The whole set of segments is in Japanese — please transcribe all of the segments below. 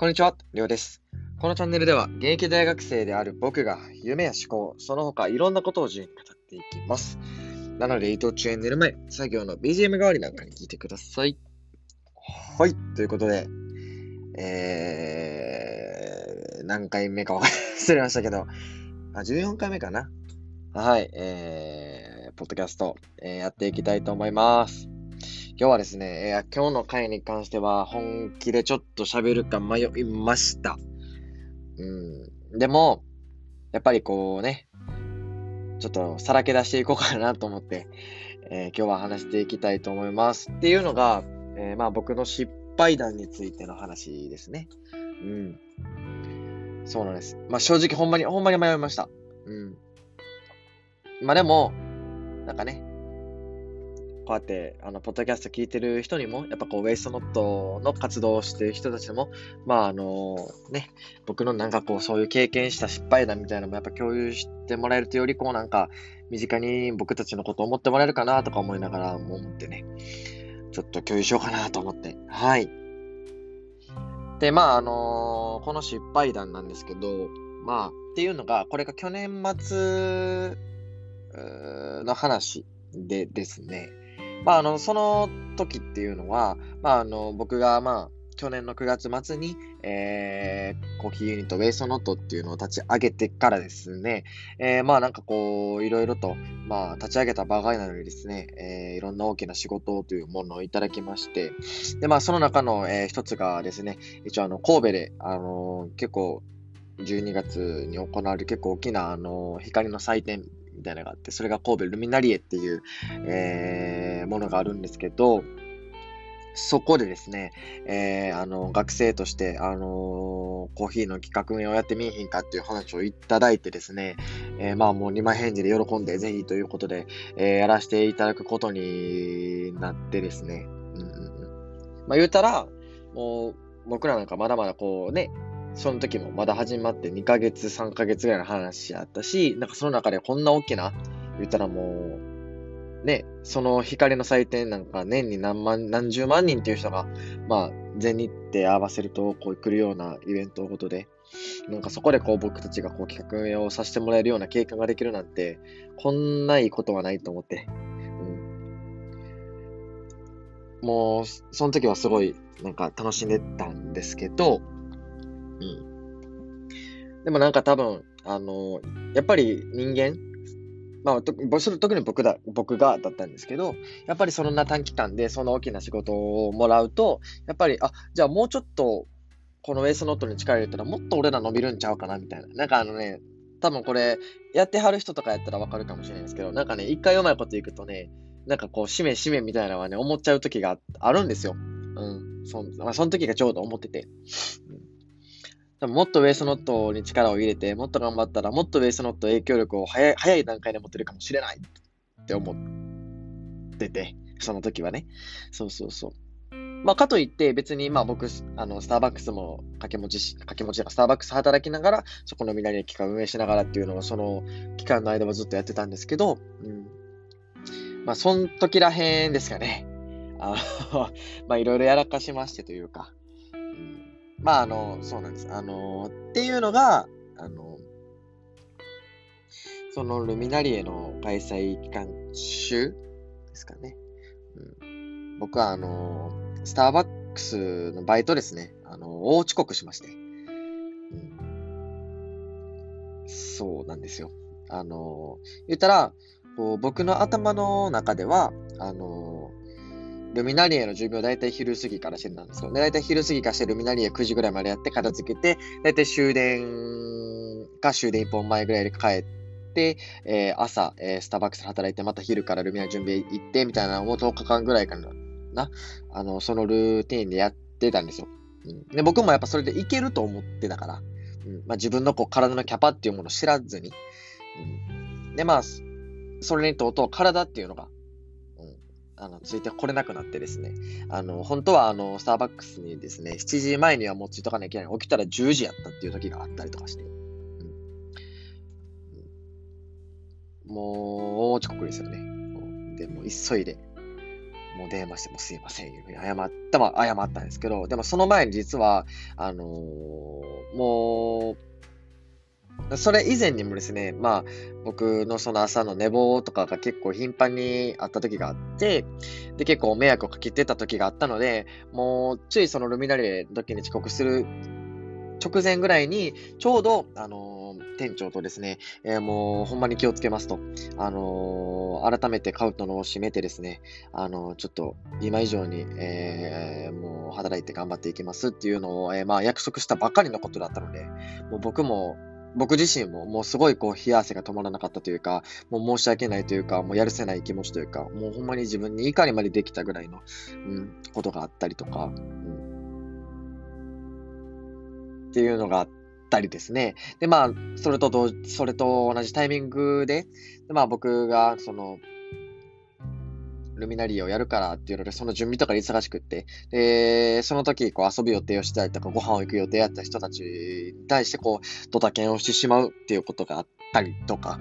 こんにちは、りょうです。このチャンネルでは現役大学生である僕が夢や思考、その他いろんなことを自由に語っていきます。なので移動中や寝る前、作業の BGM 代わりなんかに聞いてください。はい、ということで、何回目か忘れましたけど、14回目かな。はい、ポッドキャスト、やっていきたいと思います。今日はですね、今日の回に関しては本気でちょっと喋るか迷いました。でも、やっぱりこうね、ちょっとさらけ出していこうかなと思って、今日は話していきたいと思います。っていうのが、僕の失敗談についての話ですね。そうなんです。正直ほんまに迷いました。でも、なんかね、こうやってポッドキャスト聞いてる人にもやっぱこうウェイストノットの活動をしてる人たちでも僕のなんかこうそういう経験した失敗談みたいなのもやっぱ共有してもらえるとよりこうなんか身近に僕たちのことを思ってもらえるかなとか思いながらも思ってねちょっと共有しようかなと思ってでこの失敗談なんですけどっていうのがこれが去年末の話でですねその時っていうのは、僕が、去年の9月末に、コーヒーユニットウェイストノットっていうのを立ち上げてからですね、いろいろと、立ち上げたばかりなのにですね、いろんな大きな仕事というものをいただきまして、で、その中の、一つがですね、一応、神戸で、結構、12月に行われる結構大きな、光の祭典、みたいなのがあってそれが神戸ルミナリエっていう、ものがあるんですけどそこでですね、学生として、コーヒーの企画運営をやってみいひんかっていう話をいただいてですね、もう2枚返事で喜んでぜひということで、やらせていただくことになってですね、言うたらもう僕らなんかまだまだこうねその時もまだ始まって2ヶ月3ヶ月ぐらいの話あったしなんかその中でこんな大きな言ったらもうねその光の祭典なんか年に何十万人っていう人が全日程合わせるとこう来るようなイベントのことでなんかそこでこう僕たちがこう企画運営をさせてもらえるような経験ができるなんてこんないいことはないと思って、もうその時はすごいなんか楽しんでたんですけどでもなんか多分、やっぱり人間、特に僕がだったんですけど、やっぱりそんな短期間でそんな大きな仕事をもらうと、やっぱり、じゃあもうちょっとこのウェイストノットに力入れたらもっと俺ら伸びるんちゃうかなみたいな。なんか多分これやってはる人とかやったらわかるかもしれないですけど、なんかね、一回うまいこといくとね、なんかこう、しめみたいなのはね、思っちゃう時があるんですよ。その時がちょうど思ってて。もっとウェイストノットに力を入れて、もっと頑張ったら、もっとウェイストノット影響力を早い段階で持ってるかもしれないって思ってて、その時はね。そう。かといって別に、僕、スターバックスも掛け持ち、スターバックス働きながら、そこのみなりの期間運営しながらっていうのを、その期間の間はずっとやってたんですけど、その時らへんですかね。いろいろやらかしましてというか、そうなんです。っていうのが、そのルミナリエの開催期間中ですかね。僕は、スターバックスのバイトですね。大遅刻しまして。そうなんですよ。言ったら、こう僕の頭の中では、ルミナリエの準備をだいたい昼過ぎからしてたんですけど、だいたい昼過ぎからしてルミナリエ9時ぐらいまでやって片付けて、だいたい終電1本前ぐらいで帰って、朝、スターバックスで働いて、また昼からルミナリエ準備行って、みたいなのを10日間ぐらいかな、そのルーティーンでやってたんですよ。で僕もやっぱそれでいけると思ってたから、自分のこう体のキャパっていうものを知らずに、でそれにとうとう体っていうのが、ついてこれなくなってですね、本当はスターバックスにですね、7時前にはもうついとかないけない、起きたら10時やったっていう時があったりとかして、もう遅刻ですよね。でも急いで、もう電話してもすいません、謝ったんですけど、でもその前に実は、もう、それ以前にもですね、まあ、僕のその朝の寝坊とかが結構頻繁にあった時があって、で、結構迷惑をかけてた時があったので、もう、ついそのルミナリエの時に遅刻する直前ぐらいに、ちょうど、店長とですね、もうほんまに気をつけますと、改めてカウントのを締めてですね、ちょっと今以上に、もう働いて頑張っていきますっていうのを、まあ約束したばかりのことだったので、もう僕自身ももうすごいこう冷や汗が止まらなかったというか、もう申し訳ないというか、もうやるせない気持ちというか、もうほんまに自分に怒りまでできたぐらいの、ことがあったりとか、っていうのがあって、たりですね。で、まあそれと同じタイミングで、まあ僕がそのルミナリーをやるからっていうので、その準備とかで忙しくって、でその時こう遊ぶ予定をしたりとか、ご飯を行く予定やった人たちに対してこうドタキャンをしてしまうっていうことがあったりとか、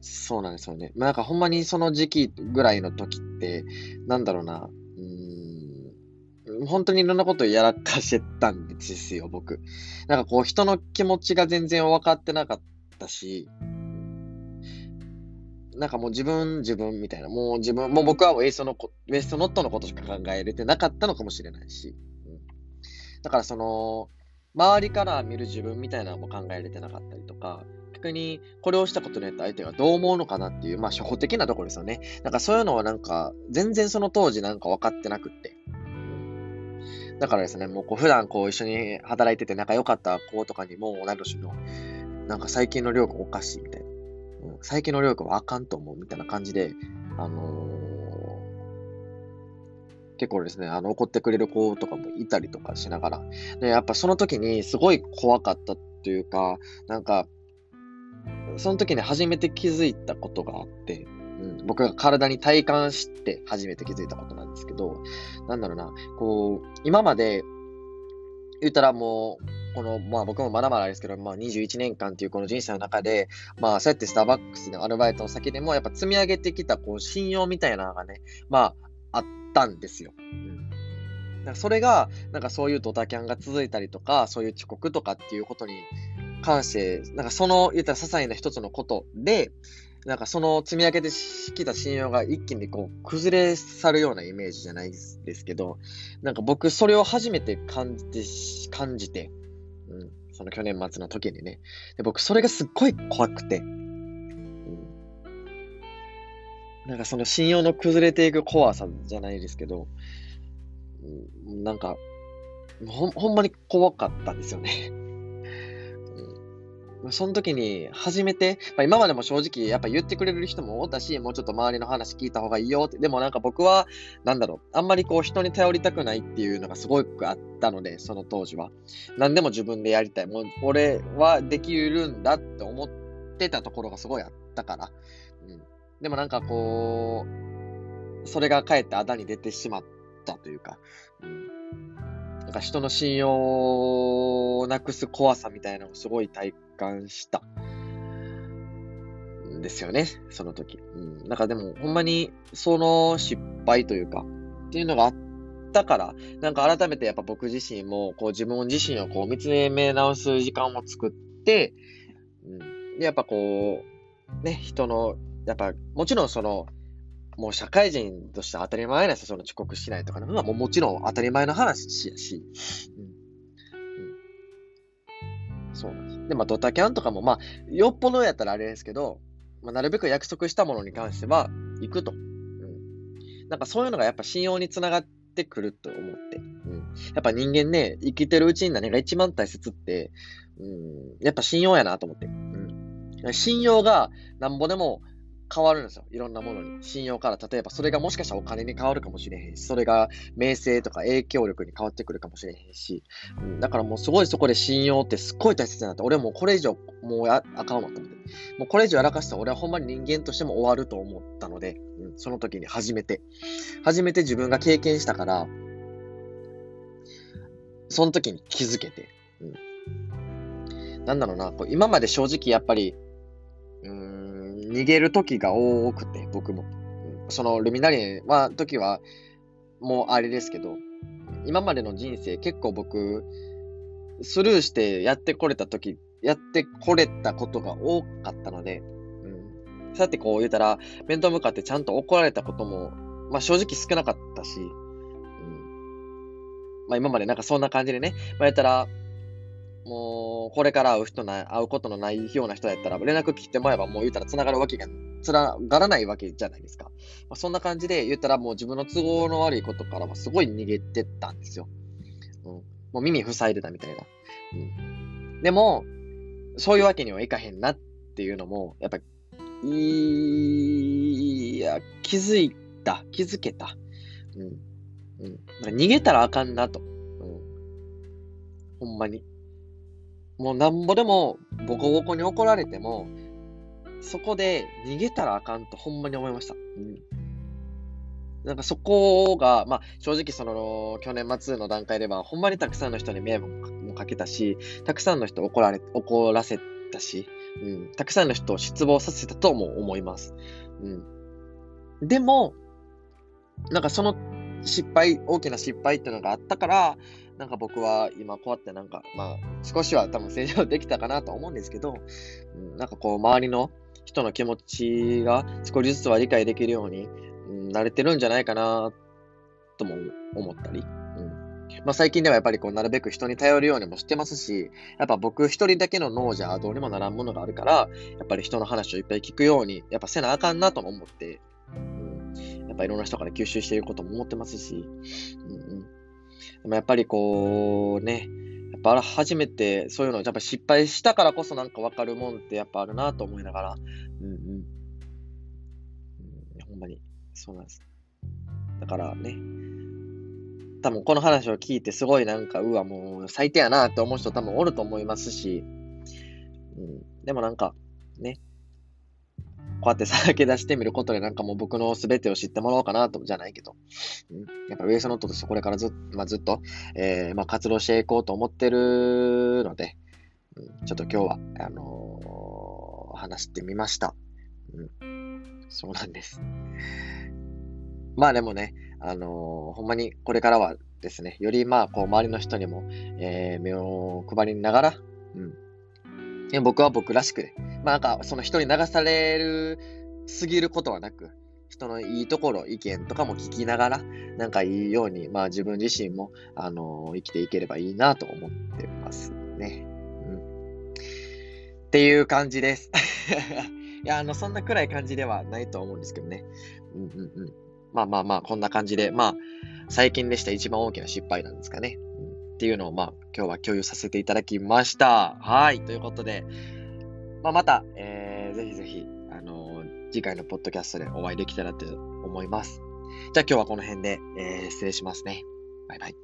そうなんですよね。まあなんかほんまにその時期ぐらいの時ってなんだろうな。本当にいろんなことをやらかしてたんですよ、僕。なんかこう、人の気持ちが全然分かってなかったし、なんかもう自分みたいな、もう自分、もう僕はウエストノットのことしか考えれてなかったのかもしれないし、だからその、周りから見る自分みたいなのも考えれてなかったりとか、逆にこれをしたことによって相手がどう思うのかなっていう、まあ初歩的なところですよね。なんかそういうのはなんか、全然その当時なんか分かってなくって。だからですね、もうこう普段こう一緒に働いてて仲良かった子とかにも、同い年の、なんか最近のりょうくんおかしいみたいな、最近のりょうくんはあかんと思うみたいな感じで、結構ですね、怒ってくれる子とかもいたりとかしながら、でやっぱその時にすごい怖かったというか、なんか、その時に初めて気づいたことがあって、僕が体に体感して初めて気づいたことなんですけど、なんだろうな、こう、今まで、言ったらもう、この、まあ僕もまだまだですけど、まあ21年間っていうこの人生の中で、まあそうやってスターバックスのアルバイトの先でも、やっぱ積み上げてきた、こう、信用みたいなのがね、まあ、あったんですよ。なんかそれが、なんかそういうドタキャンが続いたりとか、そういう遅刻とかっていうことに関して、なんかその、言ったら些細な一つのことで、なんかその積み上げてきた信用が一気にこう崩れ去るようなイメージじゃないですけど、なんか僕それを初めて感じて、その去年末の時にね、で僕それがすっごい怖くて、なんかその信用の崩れていく怖さじゃないですけど、なんかほんまに怖かったんですよね。その時に初めて、まあ、今までも正直やっぱ言ってくれる人もおったし、もうちょっと周りの話聞いた方がいいよって、でもなんか僕は、なんだろう、あんまりこう人に頼りたくないっていうのがすごくあったので、その当時は。何でも自分でやりたい。もう俺はできるんだって思ってたところがすごいあったから。でもなんかこう、それがかえってあだに出てしまったというか。なんか人の信用をなくす怖さみたいなのをすごい体感したんですよね、その時。なんかでもほんまにその失敗というかっていうのがあったから、なんか改めてやっぱ僕自身もこう自分自身をこう見つめ直す時間を作って、でやっぱこうね、人のやっぱもちろんそのもう社会人として当たり前な人、その遅刻しないとかのはもちろん当たり前の話やし、そうなんです。で、まあドタキャンとかも、まあよっぽどやったらあれですけど、まあ、なるべく約束したものに関しては行くと、なんかそういうのがやっぱ信用につながってくると思って、やっぱ人間ね、生きてるうちに何が一番大切って、やっぱ信用やなと思って、信用がなんぼでも変わるんですよ。いろんなものに。信用から、例えばそれがもしかしたらお金に変わるかもしれへんし、それが名声とか影響力に変わってくるかもしれへんし、だからもうすごいそこで信用ってすっごい大切だなって、俺もうこれ以上もうあかんわと思って、もうこれ以上やらかしたら俺はほんまに人間としても終わると思ったので、その時に初めて自分が経験したから、その時に気づけて、なんだろうな、こう今まで正直やっぱり逃げる時が多くて、僕も、そのルミナリエは時はもうあれですけど、今までの人生結構僕スルーしてやってこれたことが多かったので、そうやってこう言うたら面と向かってちゃんと怒られたこともまあ正直少なかったし、まあ今までなんかそんな感じでね、まあ言ったらもうこれから会うことのないような人だったら連絡切ってもらえばもう言ったら繋がらないわけじゃないですか。まあ、そんな感じで言ったらもう自分の都合の悪いことからはすごい逃げてったんですよ。もう耳塞いでたみたいな。でもそういうわけにはいかへんなっていうのもやっぱ気づけた。逃げたらあかんなと。ほんまに。もうなんぼでもボコボコに怒られてもそこで逃げたらあかんとほんまに思いました。なんかそこが、まあ正直その去年末の段階ではほんまにたくさんの人に迷惑もかけたし、たくさんの人を怒らせたし、たくさんの人を失望させたとも思います。でも、なんかその大きな失敗っていうのがあったから、なんか僕は今こうやってなんか、まあ少しは多分成長できたかなと思うんですけど、なんかこう周りの人の気持ちが少しずつは理解できるようになれてるんじゃないかなとも思ったり、まあ最近ではやっぱりこうなるべく人に頼るようにもしてますし、やっぱ僕一人だけの脳じゃどうにもならんものがあるから、やっぱり人の話をいっぱい聞くようにやっぱせなあかんなとも思って、やっぱいろんな人から吸収していることも思ってますし、でもやっぱりこうね、やっぱ初めてそういうのをやっぱ失敗したからこそなんか分かるもんってやっぱあるなと思いながら、ほんまにそうなんです。だからね、多分この話を聞いてすごいなんかもう最低やなって思う人多分おると思いますし、でもなんかね、こうやってさらけ出してみることでなんかもう僕の全てを知ってもらおうかなとじゃないけど、やっぱウエストノットとしてこれからずっと、活動していこうと思ってるので、ちょっと今日は話してみました。そうなんです。まあでもね、ほんまにこれからはですね、よりまあこう周りの人にも、目を配りながら、僕は僕らしくね、まあなんかその人に流されるすぎることはなく、人のいいところ、意見とかも聞きながら、なんかいいように、まあ自分自身も、生きていければいいなと思ってますね。っていう感じです。いや、そんな暗い感じではないと思うんですけどね。まあ、こんな感じで、まあ、最近でした一番大きな失敗なんですかね。っていうのを、まあ、今日は共有させていただきました。はい。ということで、まあ、また、ぜひぜひ、次回のポッドキャストでお会いできたらと思います。じゃあ今日はこの辺で、失礼しますね。バイバイ。